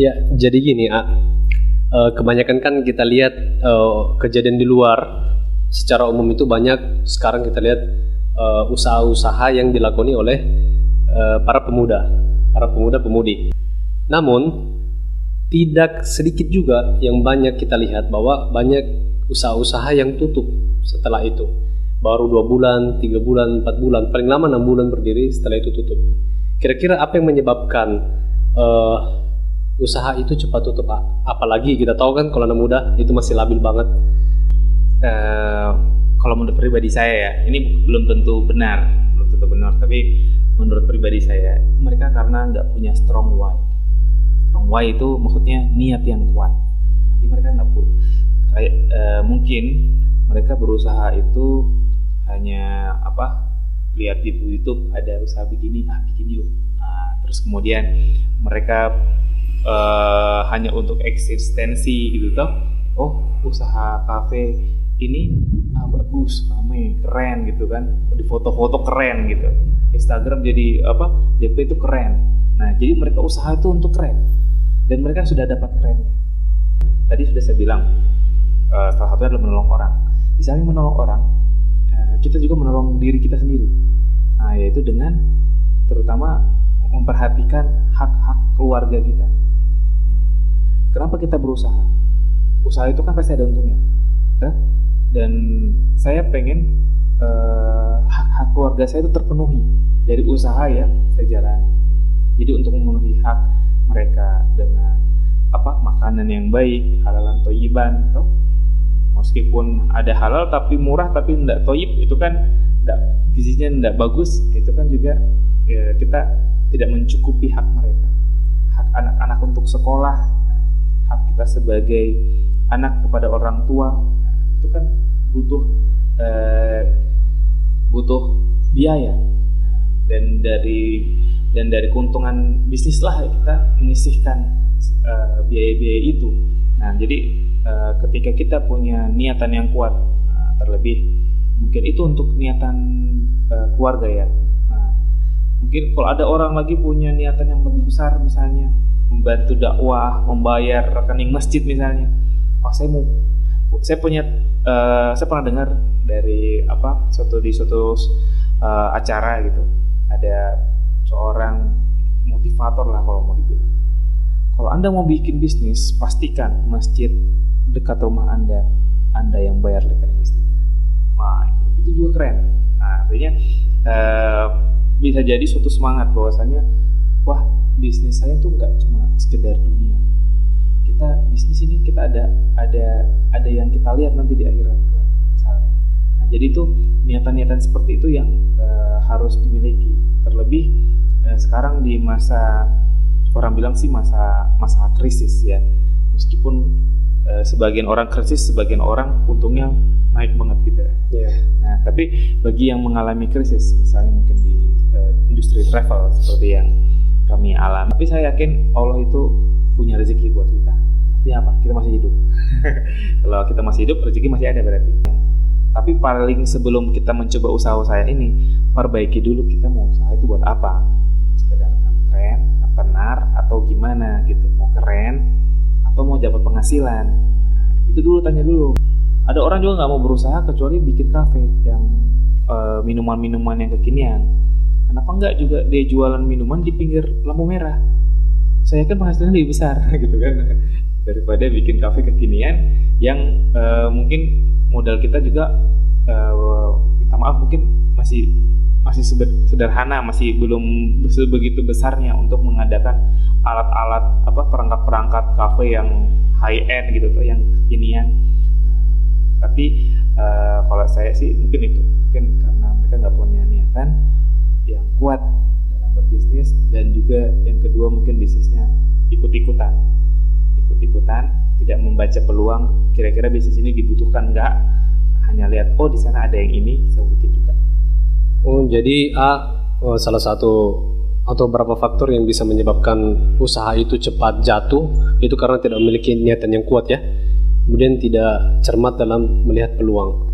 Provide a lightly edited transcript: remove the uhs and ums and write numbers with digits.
Ya, jadi gini, kebanyakan kan kita lihat kejadian di luar secara umum itu banyak sekarang kita lihat usaha-usaha yang dilakoni oleh para pemuda-pemudi. Namun tidak sedikit juga yang banyak kita lihat bahwa banyak usaha-usaha yang tutup setelah itu. Baru 2 bulan, 3 bulan, 4 bulan, paling lama 6 bulan berdiri, setelah itu tutup. Kira-kira apa yang menyebabkan usaha itu cepat tutup? Apalagi kita tahu kan kalau anak muda itu masih labil banget. Kalau menurut pribadi saya ya, ini belum tentu benar, tapi menurut pribadi saya, itu mereka karena nggak punya strong why. Strong why itu maksudnya niat yang kuat. Jadi mereka nggak kayak mungkin mereka berusaha itu hanya lihat di YouTube ada usaha begini, bikin yuk. Terus kemudian mereka hanya untuk eksistensi gitu toh. Oh, usaha kafe ini bagus, ramai, keren gitu kan. Di foto-foto keren gitu. Instagram jadi DP itu keren. Nah, jadi mereka usaha itu untuk keren dan mereka sudah dapat kerennya. Tadi sudah saya bilang salah satunya adalah menolong orang. Di samping menolong orang, kita juga menolong diri kita sendiri. Nah, yaitu dengan terutama memperhatikan hak-hak keluarga kita. Kenapa kita berusaha? Usaha itu kan pasti ada untungnya, dan saya pengen hak-hak keluarga saya itu terpenuhi dari usaha yang saya jalani. Jadi untuk memenuhi hak mereka dengan makanan yang baik, halalan toyiban, toh. Meskipun ada halal tapi murah tapi tidak toyib, itu kan gizinya tidak bagus, itu kan juga kita tidak mencukupi hak mereka. Hak anak-anak untuk sekolah, hak kita sebagai anak kepada orang tua, itu kan butuh biaya, dan dari keuntungan bisnis lah kita menyisihkan biaya-biaya itu. Nah, jadi ketika kita punya niatan yang kuat, terlebih mungkin itu untuk niatan keluarga ya. Nah, mungkin kalau ada orang lagi punya niatan yang lebih besar, misalnya membantu dakwah, membayar rekening masjid misalnya. Oh, saya pernah dengar dari suatu acara gitu, ada seorang motivator lah kalau mau dibilang. Kalau Anda mau bikin bisnis, pastikan masjid dekat rumah Anda yang bayar rekening listriknya. Nah, itu juga keren. Nah, artinya bisa jadi suatu semangat bahwasanya wah, bisnis saya tuh nggak cuma sekedar dunia. Kita bisnis ini kita ada yang kita lihat nanti di akhirat misalnya. Nah, jadi itu niatan-niatan seperti itu yang harus dimiliki. Terlebih sekarang di masa orang bilang sih masa krisis ya, meskipun sebagian orang krisis, sebagian orang untungnya naik banget gitu ya. Nah, tapi bagi yang mengalami krisis misalnya mungkin di industri travel seperti yang kami alami, tapi saya yakin Allah itu punya rezeki buat kita. Artinya apa? Kita masih hidup. Kalau kita masih hidup, rezeki masih ada berarti. Tapi paling sebelum kita mencoba usaha-usaha ini, perbaiki dulu kita mau usaha itu buat apa? Sekedar keren, benar, atau gimana gitu? Mau keren atau mau dapat penghasilan? Nah, itu dulu, tanya dulu. Ada orang juga nggak mau berusaha kecuali bikin kafe yang minuman-minuman yang kekinian. Kenapa nggak juga dia jualan minuman di pinggir lampu merah? Saya yakin penghasilannya lebih besar gitu kan, daripada bikin kafe kekinian yang mungkin modal kita juga mungkin masih sederhana, masih belum sebegitu besarnya untuk mengadakan alat-alat perangkat-perangkat kafe yang high end gitu tuh, yang kekinian. Tapi kalau saya sih mungkin karena mereka nggak punya niatan yang kuat dalam berbisnis, dan juga yang kedua mungkin bisnisnya ikut-ikutan, tidak membaca peluang, kira-kira bisnis ini dibutuhkan nggak, hanya lihat oh di sana ada yang ini, saya bikin juga. Oh, jadi salah satu atau beberapa faktor yang bisa menyebabkan usaha itu cepat jatuh itu karena tidak memiliki niatan yang kuat ya, kemudian tidak cermat dalam melihat peluang.